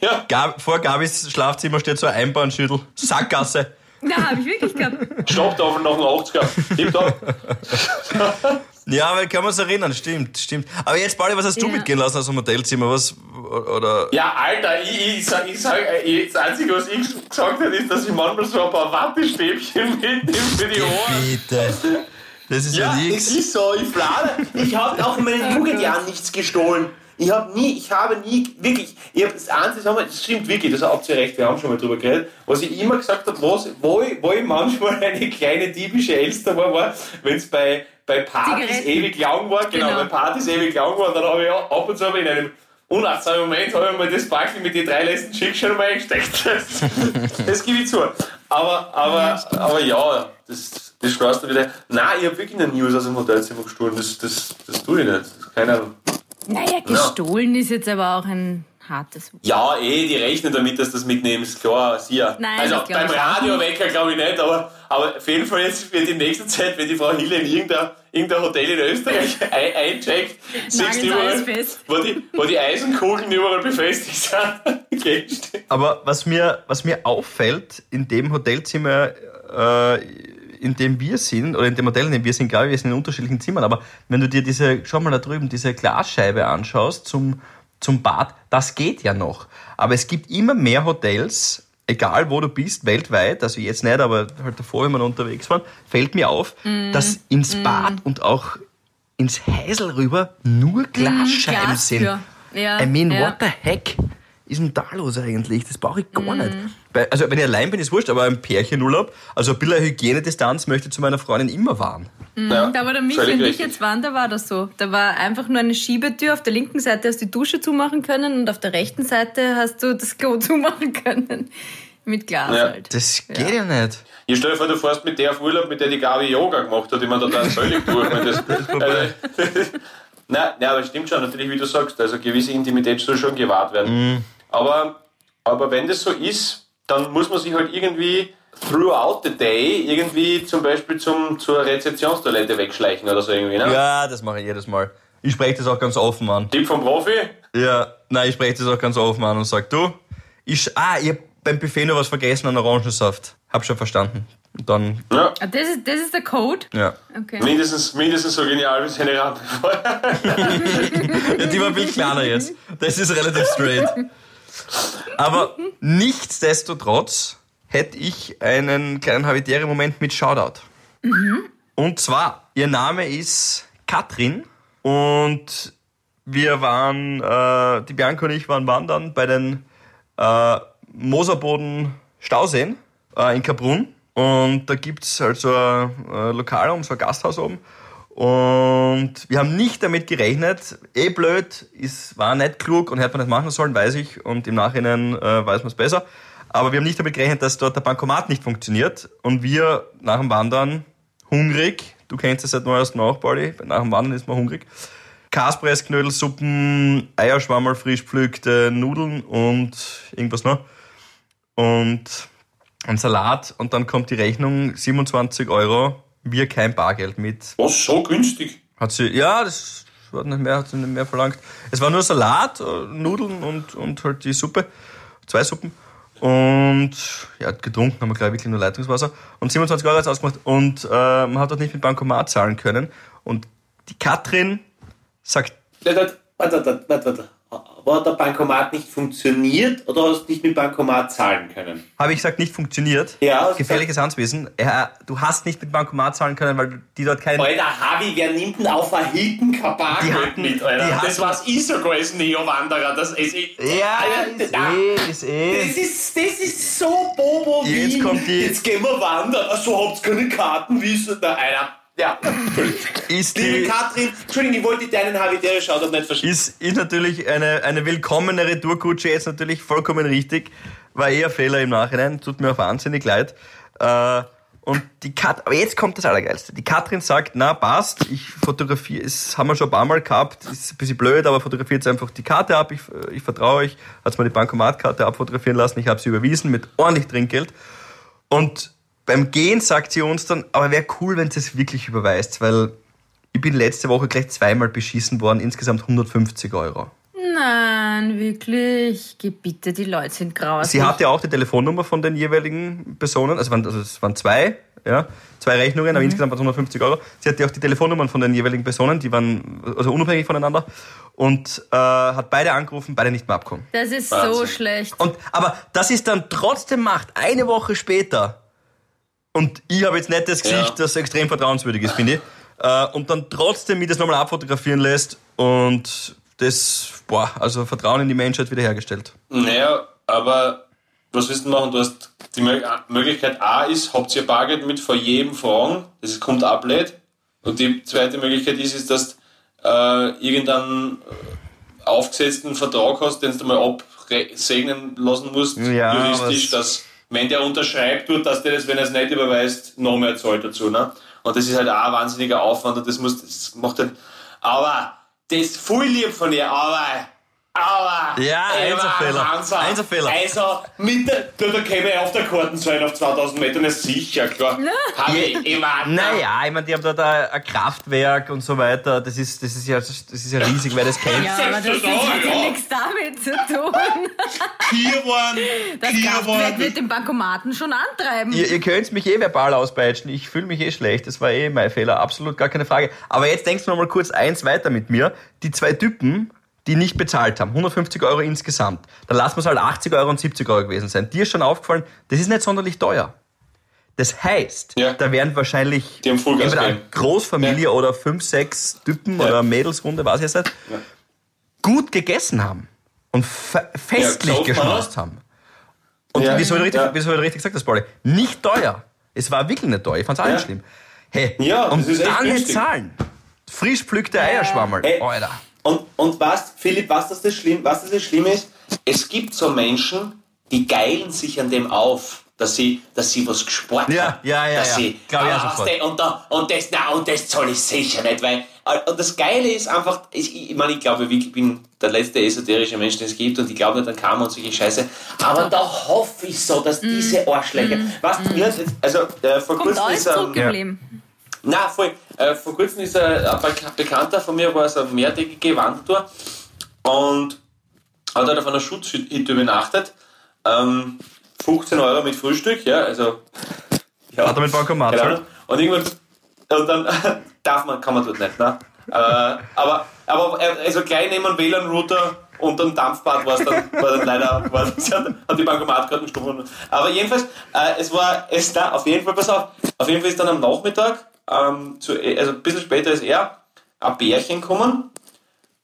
Ja. Gab, vor Gabis Schlafzimmer steht so ein Einbahnschüttel. Sackgasse. Na, hab ich wirklich gehabt. Stopptafel noch ein achtziger. Hebt ab. Ja, weil kann man es erinnern, stimmt, stimmt. Aber jetzt, Pauli, was hast du ja. mitgehen lassen aus dem Hotelzimmer? Was, oder? Ja, Alter, ich, ich sag, ich sag, das Einzige, was ich gesagt habe, ist, dass ich manchmal so ein paar Wattestäbchen mitnehme für die Ohren. Bitte. Das ist ja nichts. Ja, das ist so, ich plane. Ich habe auch in meinen Jugendjahren nichts gestohlen. Ich habe nie, ich habe nie, wirklich, ich habe das Einzige, das stimmt wirklich, das habt ihr recht, wir haben schon mal drüber geredet, was ich immer gesagt habe, wo ich, wo ich manchmal eine kleine diebische Elster war, war wenn es bei, bei Partys ewig lang war, genau, genau, bei Partys ewig lang war, dann habe ich auch, ab und zu in einem unachtsamen Moment habe ich mal das Backel mit den drei letzten Chicks schon mal eingesteckt. Das, das gebe ich zu. Aber, aber, aber ja, das, das schaust du wieder. Nein, ich habe wirklich eine News aus dem Hotelzimmer gestohlen, das, das, das tue ich nicht, das, keine Ahnung. Naja, gestohlen ja. ist jetzt aber auch ein hartes Wort. Ja, eh, die rechnen damit, dass du das mitnimmst. Klar, sicher. Nein, also beim Radiowecker glaube ich nicht, aber, aber auf jeden Fall jetzt wird in nächster Zeit, wenn die Frau Hiller in irgendein, irgendein Hotel in Österreich ein, eincheckt, siehst du überall, wo die, wo die Eisenkugeln überall befestigt sind. Aber was mir, was mir auffällt, in dem Hotelzimmer, äh, in dem wir sind, oder in dem Hotel, in dem wir sind, glaube ich, wir sind in unterschiedlichen Zimmern, aber wenn du dir diese, schau mal da drüben, diese Glasscheibe anschaust zum, zum Bad, das geht ja noch. Aber es gibt immer mehr Hotels, egal wo du bist, weltweit, also jetzt nicht, aber halt davor, wenn wir unterwegs waren, fällt mir auf, mm. dass ins mm. Bad und auch ins Häusl rüber nur Glasscheiben mm, Glas, sind. Ja. Ja. I mean, ja. what the heck? Ist denn da los eigentlich? Das brauche ich gar mm. nicht. Also wenn ich allein bin, ist wurscht, aber ein Pärchenurlaub, also ein bisschen Hygienedistanz möchte ich zu meiner Freundin immer wahren. Mm, ja, da war der Michi und ich jetzt waren, da war das so. Da war einfach nur eine Schiebetür, auf der linken Seite hast du die Dusche zumachen können und auf der rechten Seite hast du das Klo zumachen können. Mit Glas ja. halt. Das ja. geht ja nicht. Ich stelle vor, du fährst mit der auf Urlaub, mit der die Gabi Yoga gemacht hat, die man da dann völlig durch. Das, also, nein, nein, aber stimmt schon, natürlich, wie du sagst, also gewisse Intimität soll schon gewahrt werden. Mm. Aber, aber wenn das so ist, dann muss man sich halt irgendwie throughout the day irgendwie zum Beispiel zum, zur Rezeptionstoilette wegschleichen oder so irgendwie, ne? Ja, das mache ich jedes Mal. Ich spreche das auch ganz offen an. Tipp vom Profi? Ja, nein, ich spreche das auch ganz offen an und sage, du, ich, ah, ich habe beim Buffet noch was vergessen an Orangensaft. Hab schon verstanden. Und dann... Ja. Ah, das ist, das ist der Code? Ja. Okay. Mindestens, mindestens so genial wie seine Ratte vorher. Ja, die war ein bisschen kleiner jetzt. Das ist relativ straight. Aber nichtsdestotrotz hätte ich einen kleinen Hawidere-Moment mit Shoutout. Mhm. Und zwar, ihr Name ist Katrin und wir waren, äh, die Bianca und ich waren wandern bei den äh, Moserboden Stauseen äh, in Kaprun. Und da gibt es halt so ein äh, Lokal oben, so ein Gasthaus oben. Und wir haben nicht damit gerechnet, eh blöd, ist, war nicht klug und hätte man nicht machen sollen, weiß ich. Und im Nachhinein äh, weiß man es besser. Aber wir haben nicht damit gerechnet, dass dort der Bankomat nicht funktioniert. Und wir nach dem Wandern hungrig, du kennst es seit neuestem auch, Pauli, nach dem Wandern ist man hungrig, Kaspressknödelsuppen, Eierschwammerl, frisch pflückte Nudeln und irgendwas noch. Und ein Salat. Und dann kommt die Rechnung, siebenundzwanzig Euro. Wir kein Bargeld mit. Was, so günstig? Hat sie, ja, das hat nicht mehr, hat sie nicht mehr verlangt. Es war nur Salat, Nudeln und, und halt die Suppe. Zwei Suppen. Und ja, getrunken haben wir, glaube ich, wirklich nur Leitungswasser. Und siebenundzwanzig Euro hat es ausgemacht. Und äh, man hat dort nicht mit Bankomat zahlen können. Und die Katrin sagt... Warte, warte, warte, warte. War der Bankomat nicht funktioniert oder hast du nicht mit Bankomat zahlen können? Habe ich gesagt, nicht funktioniert. Ja, gefährliches Handwesen. Ja, du hast nicht mit Bankomat zahlen können, weil die dort keinen... Alter, Havi, wer nimmt denn auf ein Hilton kein Bargeld mit, Alter? Das war's ich sogar als Neo-Wanderer. Das ist eh... Ja, ist eh... Das ist, das ist so Bobo Wien. Jetzt kommt die... Jetzt gehen wir wandern. Also habt ihr keine Kartenwissen. Da, Alter. Ja. Ist liebe die, Katrin, Entschuldigung, ich wollte deinen Hawidere-Shoutout nicht verstehen. Ist, ist natürlich eine, eine willkommene Retourkutsche, jetzt natürlich vollkommen richtig. War eher Fehler im Nachhinein, tut mir auch wahnsinnig leid. Äh, und die Kat- Aber jetzt kommt das Allergeilste. Die Katrin sagt, na passt, ich fotografiere, das haben wir schon ein paar Mal gehabt, ist ein bisschen blöd, aber fotografiert einfach die Karte ab, ich, ich vertraue euch. Hat mir die Bankomatkarte abfotografieren lassen, ich habe sie überwiesen mit ordentlich Trinkgeld. Und Beim Gehen sagt sie uns dann, aber wäre cool, wenn sie es wirklich überweist, weil ich bin letzte Woche gleich zweimal beschissen worden, insgesamt hundertfünfzig Euro. Nein, wirklich. Geh bitte, die Leute sind grausig. Sie hatte auch die Telefonnummer von den jeweiligen Personen, also, waren, also es waren zwei, ja, zwei Rechnungen, mhm. aber insgesamt waren es hundertfünfzig Euro. Sie hatte auch die Telefonnummern von den jeweiligen Personen, die waren also unabhängig voneinander und äh, hat beide angerufen, beide nicht mehr abgekommen. Das ist Wahnsinn. So schlecht. Und, aber das ist dann trotzdem Macht, eine Woche später. Und ich habe jetzt nicht das Gesicht, ja. das extrem vertrauenswürdig ist, finde ich. Äh, und dann trotzdem mich das nochmal abfotografieren lässt und das, boah, also Vertrauen in die Menschheit wiederhergestellt. Naja, aber was willst du machen? Du hast die Möglichkeit A ist, habt ihr Bargeld mit vor jedem Fragen, das kommt ablädt. Und die zweite Möglichkeit ist, ist dass du äh, irgendeinen aufgesetzten Vertrag hast, den du mal absegnen lassen musst, ja, juristisch, dass wenn der unterschreibt, tut, dass der das, wenn er es nicht überweist, noch mehr zahlt dazu. Ne? Und das ist halt auch ein wahnsinniger Aufwand und das, muss, das macht halt. Aber das ist voll lieb von ihr, aber. Aber. Ja, Einserfehler. Hansa, Einserfehler. Also, mit der. Da käme ich auf der Kartensäule auf zweitausend Metern, ist sicher, klar. Habe ich immer. Naja, ich meine, die haben da, da ein Kraftwerk und so weiter, das ist, das ist, ja, das ist ja riesig, weil das kennt. Ja, aber das, das hat ja, ja nichts damit zu tun. Hier waren. Das hier Kraftwerk waren. Wird den Bankomaten schon antreiben. Ihr, ihr könnt mich eh verbal auspeitschen, ich fühle mich eh schlecht, das war eh mein Fehler, absolut gar keine Frage. Aber jetzt denkst du noch mal kurz eins weiter mit mir. Die zwei Typen, die nicht bezahlt haben, hundertfünfzig Euro insgesamt, dann lassen wir es halt achtzig Euro und siebzig Euro gewesen sein. Dir ist schon aufgefallen, das ist nicht sonderlich teuer. Das heißt, ja. da werden wahrscheinlich die eine Großfamilie ja. oder fünf, sechs Typen ja. oder Mädelsrunde, weiß ich jetzt nicht, ja. gut gegessen haben und fe- festlich ja, geschmaust haben. Und ja. wie so richtig, ja. so richtig gesagt, das Pauli, nicht teuer. Es war wirklich nicht teuer, ich fand es auch ja. nicht schlimm. Hey, ja, und dann nicht richtig. Zahlen. Frisch pflückte Eierschwammerl, hey. Alter. Und, und was, Philipp, was das, das schlimm, was das, das schlimm ist, es gibt so Menschen, die geilen sich an dem auf, dass sie, dass sie was gespart ja, haben. Ja, ja, dass ja. Sie, Glaub ich ah, ich und, da, und das, na, und das zahle ich sicher nicht, weil, und das Geile ist einfach, ich, ich meine, ich glaube, ich bin der letzte esoterische Mensch, den es gibt, und ich glaube nicht an Karma und solche Scheiße, aber da hoffe ich so, dass mm, diese Arschlöcher, mm, was, mm. also, äh, vor Kommt kurzem ist, ähm, Na, voll. Äh, vor kurzem ist ein, ein Bekannter von mir, war es eine mehrtägige Wandertour und hat halt auf einer Schutzhütte übernachtet. Ähm, fünfzehn Euro mit Frühstück, ja, also. Ja, hat er mit Bankomat gezahlt? Und irgendwann. Und dann darf man, kann man dort nicht, ne? Äh, aber, aber, also gleich nehmen einen W L A N-Router und ein Dampfbad war es dann, war dann leider, war's, hat die Bankomatkarten gestochen. Aber jedenfalls, äh, es war, es da, auf jeden Fall, pass auf, auf jeden Fall ist dann am Nachmittag. Ähm, zu, also ein bisschen später ist er ein Bärchen gekommen,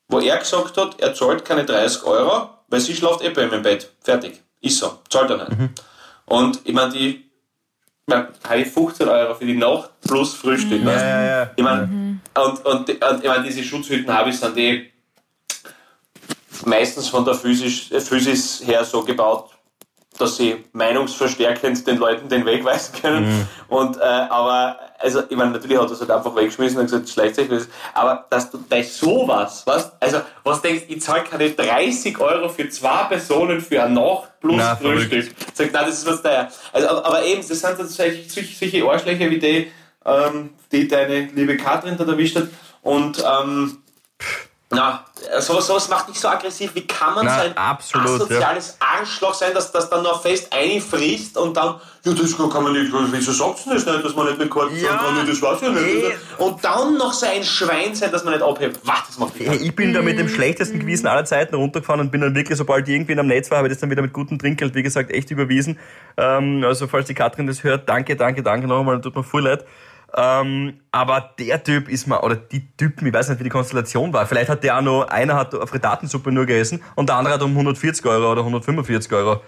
wo er gesagt hat, er zahlt keine dreißig Euro, weil sie schläft eh bei ihm im Bett. Fertig. Ist so. Zahlt er nicht. Mhm. Und ich meine, die mein, habe fünfzehn Euro für die Nacht plus Frühstück. Mhm. Weißt? Ja, ja, ja. Ich meine, mhm. und, und, und ich meine, diese Schutzhütten habe ich dann die meistens von der Physis, Physis her so gebaut, dass sie meinungsverstärkend den Leuten den Weg weisen können. Mhm. Und, äh, aber, also, ich meine, natürlich hat er es halt einfach weggeschmissen und gesagt, schleicht euch was. Aber, dass du bei sowas, was, also, was denkst, ich zahle keine dreißig Euro für zwei Personen für eine Nacht plus na, Frühstück. Sagt, nein, das ist was daher. Also, aber, aber eben, das sind dann solche, solche Arschlöcher wie die, ähm, die deine liebe Katrin da erwischt hat. Und, ähm, na, sowas, sowas macht nicht so aggressiv. Wie kann man sein so asoziales ja. Arschloch sein, dass das dann noch fest einfrisst und dann, ja, das kann man nicht, wieso sagst du das nicht, dass man nicht mit Karten ja. kann, nicht, das weiß ich nicht. Nee. Und dann noch so ein Schwein sein, dass man nicht abhebt. Was, das macht nicht. Ich bin da mit dem schlechtesten Gewissen aller Zeiten runtergefahren und bin dann wirklich, sobald ich irgendwie am Netz war, habe ich das dann wieder mit gutem Trinkgeld, wie gesagt, echt überwiesen. Ähm, also, falls die Katrin das hört, danke, danke, danke nochmal, tut mir voll leid. Ähm, aber der Typ ist mal, oder die Typen, ich weiß nicht, wie die Konstellation war. Vielleicht hat der auch noch, einer hat Frittatensuppe nur gegessen und der andere hat um hundertvierzig Euro oder hundertfünfundvierzig Euro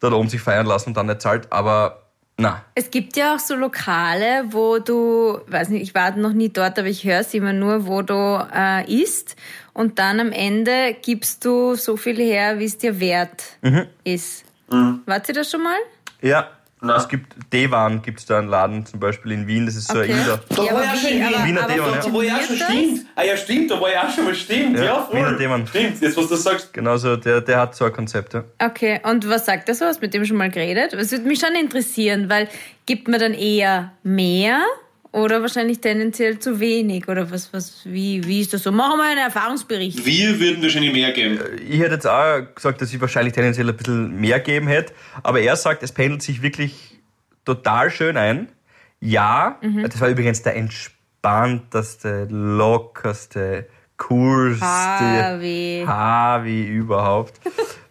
da oben sich feiern lassen und dann nicht zahlt, aber na. Es gibt ja auch so Lokale, wo du, weiß nicht, ich war noch nie dort, aber ich höre es immer nur, wo du äh, isst und dann am Ende gibst du so viel her, wie es dir wert mhm. ist. Mhm. Wart ihr das schon mal? Ja. Na. Es gibt Deewan, gibt es da einen Laden zum Beispiel in Wien, das ist so okay. ein Inder. Da ja, war ja schon in Wiener Deewan, ja. Da war ja schon, stimmt. Ah ja, stimmt, da war ja auch schon, stimmt. Ja, ja voll. Wiener Deewan. Stimmt, jetzt was du sagst. Genau so, der, der hat so ein Konzept, ja. Okay, und was sagt er so? Hast du mit dem schon mal geredet? Das würde mich schon interessieren, weil gibt man dann eher mehr oder wahrscheinlich tendenziell zu wenig? Oder was, was, wie, wie ist das so? Machen wir einen Erfahrungsbericht. Wir würden wahrscheinlich mehr geben. Ich hätte jetzt auch gesagt, dass ich wahrscheinlich tendenziell ein bisschen mehr geben hätte. Aber er sagt, es pendelt sich wirklich total schön ein. Ja, mhm. Das war übrigens der entspannteste, lockerste, coolste Harvey, Harvey überhaupt.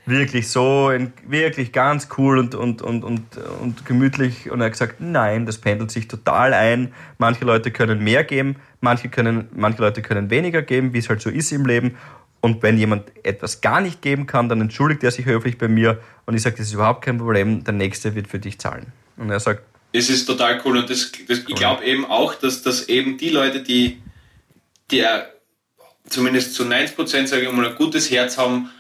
Wirklich so, wirklich ganz cool und, und, und, und, und gemütlich. Und er hat gesagt, nein, das pendelt sich total ein. Manche Leute können mehr geben, manche, können, manche Leute können weniger geben, wie es halt so ist im Leben. Und wenn jemand etwas gar nicht geben kann, dann entschuldigt er sich höflich bei mir. Und ich sage, das ist überhaupt kein Problem, der Nächste wird für dich zahlen. Und er sagt... Das ist total cool. Und das, das, ich glaube eben auch, dass, dass eben die Leute, die, die zumindest zu neunzig Prozent, sage ich mal, ein gutes Herz haben,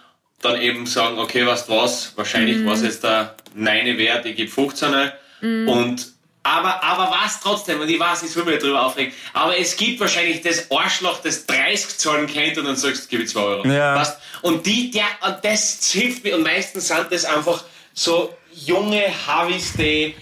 dann eben sagen, okay, weißt du was, wahrscheinlich mm. war es jetzt der Neine wert, ich gebe fünfzehner. Mm. Und, aber, aber was trotzdem, und ich weiß, ich will mich darüber aufregen, aber es gibt wahrscheinlich das Arschloch, das dreißig zahlen kennt und dann sagst, gebe ich zwei Euro. Ja. Weißt, und die, der, und das hilft mir, und meistens sind das einfach so junge Harvis, die,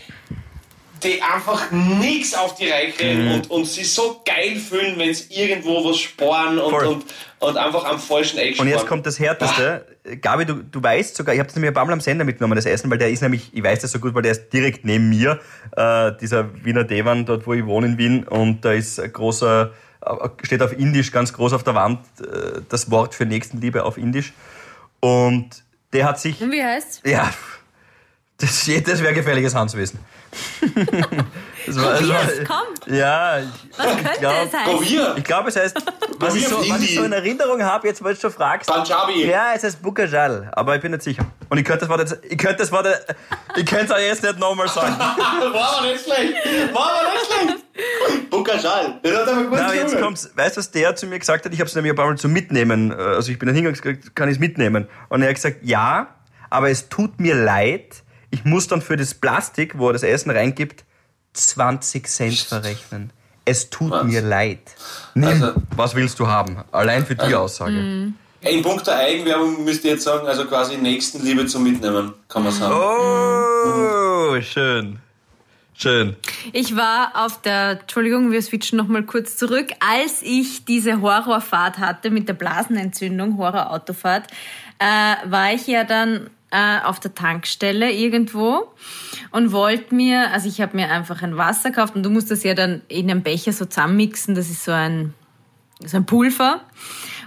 die einfach nichts auf die Reihe kriegen mm. und, und sich so geil fühlen, wenn sie irgendwo was sparen und, und, und einfach am falschen Eck sparen. Und jetzt kommt das Härteste. Bah. Gabi, du, du weißt sogar, ich habe das nämlich ein paar Mal am Sender mitgenommen, das Essen, weil der ist nämlich, ich weiß das so gut, weil der ist direkt neben mir, äh, dieser Wiener Deewan, dort wo ich wohne in Wien, und da ist ein großer, steht auf Indisch ganz groß auf der Wand äh, das Wort für Nächstenliebe auf Indisch, und der hat sich... Und wie heißt's? Ja, das, das wäre gefährliches Handwesen. Probier's, komm! Ja, ich, was könnte ich glaub, es heißen? Ich glaube, es heißt, was, ich so, was ich so in Erinnerung habe, jetzt weil du schon fragst. Punjabi. Ja, es heißt Bukajal, aber ich bin nicht sicher. Und ich könnte das Wort jetzt, ich könnte das Wort, ich könnte es auch jetzt nicht nochmal sagen. War aber nicht schlecht, war aber nicht schlecht. Bukajal, das hat aber gut gemacht. Jetzt kommt's, weißt du, was der zu mir gesagt hat? Ich habe es nämlich ein paar Mal zu mitnehmen, also ich bin dann hingegangen, kann ich es mitnehmen? Und er hat gesagt, ja, aber es tut mir leid, ich muss dann für das Plastik, wo er das Essen reingibt, zwanzig Cent verrechnen. Es tut was? Mir leid. Nimm, also, was willst du haben? Allein für die also, Aussage. Mm. In puncto Eigenwerbung müsst ihr jetzt sagen, also quasi Nächstenliebe zum Mitnehmen, kann man sagen. Oh, mm. schön. Schön. Ich war auf der, Entschuldigung, wir switchen nochmal kurz zurück, als ich diese Horrorfahrt hatte mit der Blasenentzündung, Horrorautofahrt, äh, war ich ja dann auf der Tankstelle irgendwo und wollte mir, also ich habe mir einfach ein Wasser gekauft, und du musst das ja dann in einem Becher so zusammenmixen, das ist so ein, so ein Pulver,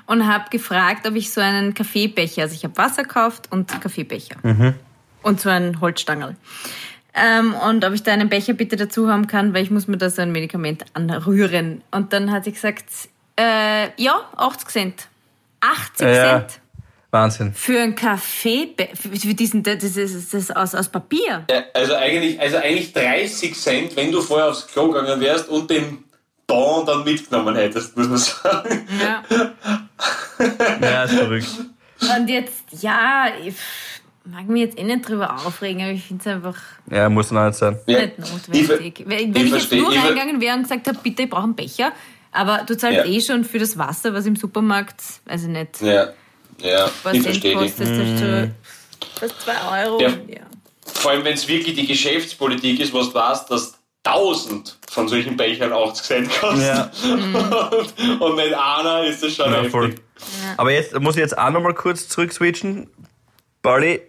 und habe gefragt, ob ich so einen Kaffeebecher, also ich habe Wasser gekauft und Kaffeebecher mhm. und so einen Holzstangerl. Ähm, und ob ich da einen Becher bitte dazu haben kann, weil ich muss mir da so ein Medikament anrühren. Und dann hat sie gesagt, äh, ja, achtzig Cent. achtzig ja. Cent. Wahnsinn. Für einen Kaffee, für diesen, das ist das aus, aus Papier. Ja, also eigentlich, also eigentlich dreißig Cent, wenn du vorher aufs Klo gegangen wärst und den Bon dann mitgenommen hättest, muss man sagen. Ja. Ja, ist verrückt. Und jetzt, ja, ich mag mich jetzt eh nicht drüber aufregen, aber ich finde es einfach. Ja, muss nicht sein. Ja. Nicht notwendig. Ich, wenn ich, ich jetzt nur ich reingegangen wäre und gesagt habe, bitte, ich brauche einen Becher, aber du zahlst ja. eh schon für das Wasser, was im Supermarkt, also nicht. Ja. Ja, was ich verstehe dich. Hm. Das zwei Euro. Ja. Ja. Vor allem, wenn es wirklich die Geschäftspolitik ist, was du weißt, dass tausend von solchen Bechern achtzig Cent kosten. Ja. und, und mit einer ist das schon ja, heftig. Voll. Ja. Aber jetzt muss ich jetzt auch nochmal kurz zurück switchen. Pauli,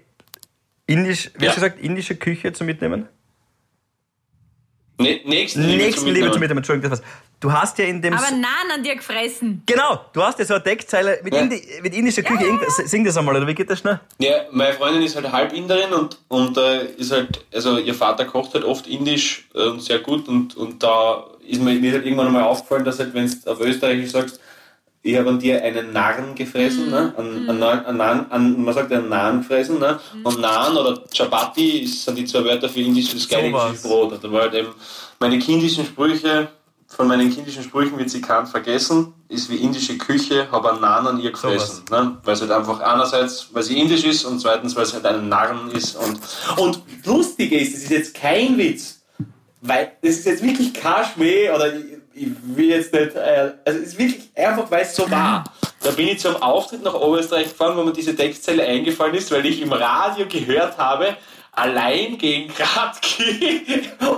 indisch, wie ja. hast du gesagt, indische Küche zum Mitnehmen? Ne, Nächstenliebe Nächsten zum Mitnehmen. Mitnehmen. Entschuldigung, das war's. Du hast ja in dem... Aber Naan an dir gefressen. Genau, du hast ja so eine Deckzeile mit, ja. Indi- mit indischer Küche. Ja. Sing das einmal, oder wie geht das schnell? Ja, meine Freundin ist halt halb Inderin und, und äh, ist halt... Also ihr Vater kocht halt oft indisch und äh, sehr gut. Und, und da ist mir, mir halt irgendwann einmal aufgefallen, dass halt, wenn du auf Österreichisch sagst, ich habe an dir einen Narren gefressen, mhm. ne? An, an, an, an, an, man sagt einen Narren gefressen, ne? Mhm. Und Naan oder Chapati sind die zwei Wörter für indisches, so geilisches Brot. Und dann war halt eben meine kindischen Sprüche... von meinen kindischen Sprüchen wird sie kaum vergessen, ist wie indische Küche, habe einen Narren an ihr gefressen. So ne? Weil es halt einfach einerseits, weil sie indisch ist und zweitens, weil es halt ein Narren ist. Und, und lustig ist, das ist jetzt kein Witz, weil das ist jetzt wirklich kein Schmäh oder ich, ich will jetzt nicht, äh, also es ist wirklich einfach, weil es so war. Da bin ich zum Auftritt nach Oberösterreich gefahren, wo mir diese Textzeile eingefallen ist, weil ich im Radio gehört habe, Allein gegen Kratki.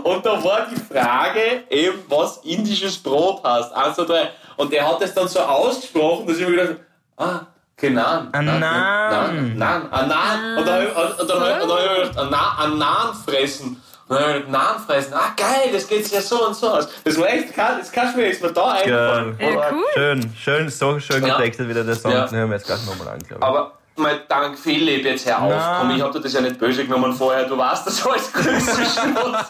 Und da war die Frage eben, was indisches Brot heißt. Eins, zwei, drei. Und der hat es dann so ausgesprochen, dass ich mir gedacht habe, ah, Anan. Anan. Anan. Anan. Anan. Und dann habe ich mir gedacht, Anan fressen. Und dann habe ich mir gedacht, Anan fressen. Ah, geil, das geht ja so und so aus. Das war echt, das kannst du mir jetzt mal da eingefallen. Ja, cool. Schön, schön, so schön getextet wieder der Song. Ja. Den hören wir jetzt gleich nochmal an, glaube ich. Aber mein Dank, Philipp, jetzt hör auf. Komm, ich hab dir das ja nicht böse genommen vorher. Du weißt das alles größte Schnurz.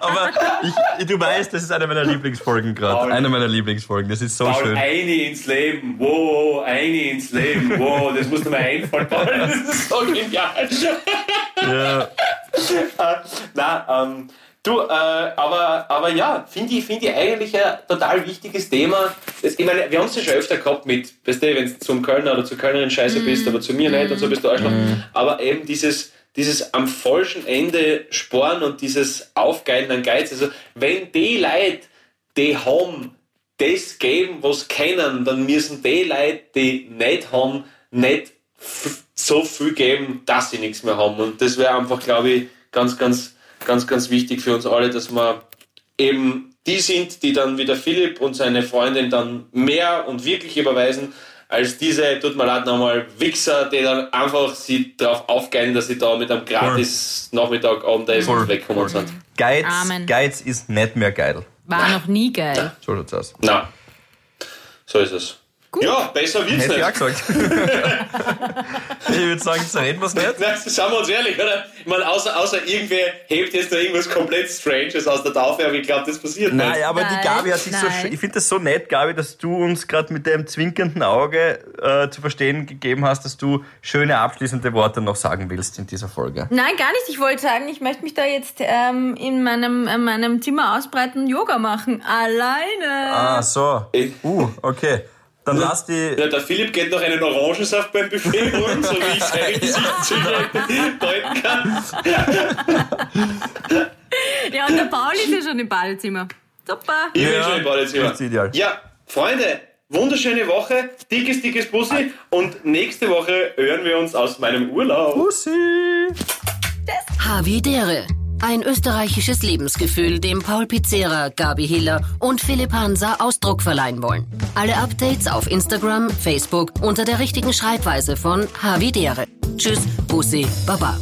Aber ich, du weißt, das ist eine meiner Lieblingsfolgen gerade. Eine meiner Lieblingsfolgen. Das ist so Paul, schön. Eine ins Leben. Wow, eine ins Leben. Wow, das musst du mir einfallen. Das ist so genial. Ja. uh, na, ähm... Um Du, äh, aber, aber ja, finde ich, find ich eigentlich ein total wichtiges Thema. Das, ich meine, wir haben es ja schon öfter gehabt mit, weißt du, wenn du zum Kölner oder zur Kölnerin scheiße bist, mm. aber zu mir mm. nicht und so bist du auch noch. Mm. Aber eben dieses, dieses am falschen Ende Sporn und dieses Aufgeilen an Geiz. Also, wenn die Leute, die haben, das geben, was sie können, dann müssen die Leute, die nicht haben, nicht f- so viel geben, dass sie nichts mehr haben. Und das wäre einfach, glaube ich, ganz, ganz ganz, ganz wichtig für uns alle, dass wir eben die sind, die dann wieder Philipp und seine Freundin dann mehr und wirklich überweisen, als diese, tut mir leid nochmal, Wichser, die dann einfach sie darauf aufgeilen, dass sie da mit einem gratis Nachmittag, Abendessen Voll. wegkommen Voll. sind. Geiz, Geiz ist nicht mehr geil. War Nein. noch nie geil. So schaut's aus. Nein. So ist es. Gut. Ja, besser wird's Hätt nicht. Hätte ich auch gesagt. Ich würde sagen, so reden wir's nicht. Nein, seien wir uns ehrlich, oder? Ich meine, außer, außer irgendwer hebt jetzt da irgendwas komplett Stranges aus der Taufe, aber ich glaube, das passiert nein, nicht. Nein, aber die Gabi hat sich nein. so sch- Ich finde das so nett, Gabi, dass du uns gerade mit deinem zwinkernden Auge äh, zu verstehen gegeben hast, dass du schöne abschließende Worte noch sagen willst in dieser Folge. Nein, gar nicht. Ich wollte sagen, ich möchte mich da jetzt ähm, in meinem, in meinem Zimmer ausbreiten und Yoga machen. Alleine. Ah, so. Uh, okay. Dann lass die. Ja, der Philipp geht noch einen Orangensaft beim Buffet holen, so wie ich seine Gesichtszüge deuten kann. Ja, und der Paul ist ja schon im Badezimmer. Super. Ich bin ja, schon im Badezimmer. Das ist ideal. Ja, Freunde, wunderschöne Woche, dickes, dickes Bussi und nächste Woche hören wir uns aus meinem Urlaub. Bussi! Hawidere. Ein österreichisches Lebensgefühl, dem Paul Pizzera, Gabi Hiller und Philipp Hansard Ausdruck verleihen wollen. Alle Updates auf Instagram, Facebook unter der richtigen Schreibweise von Hawidere. Tschüss, Bussi, Baba.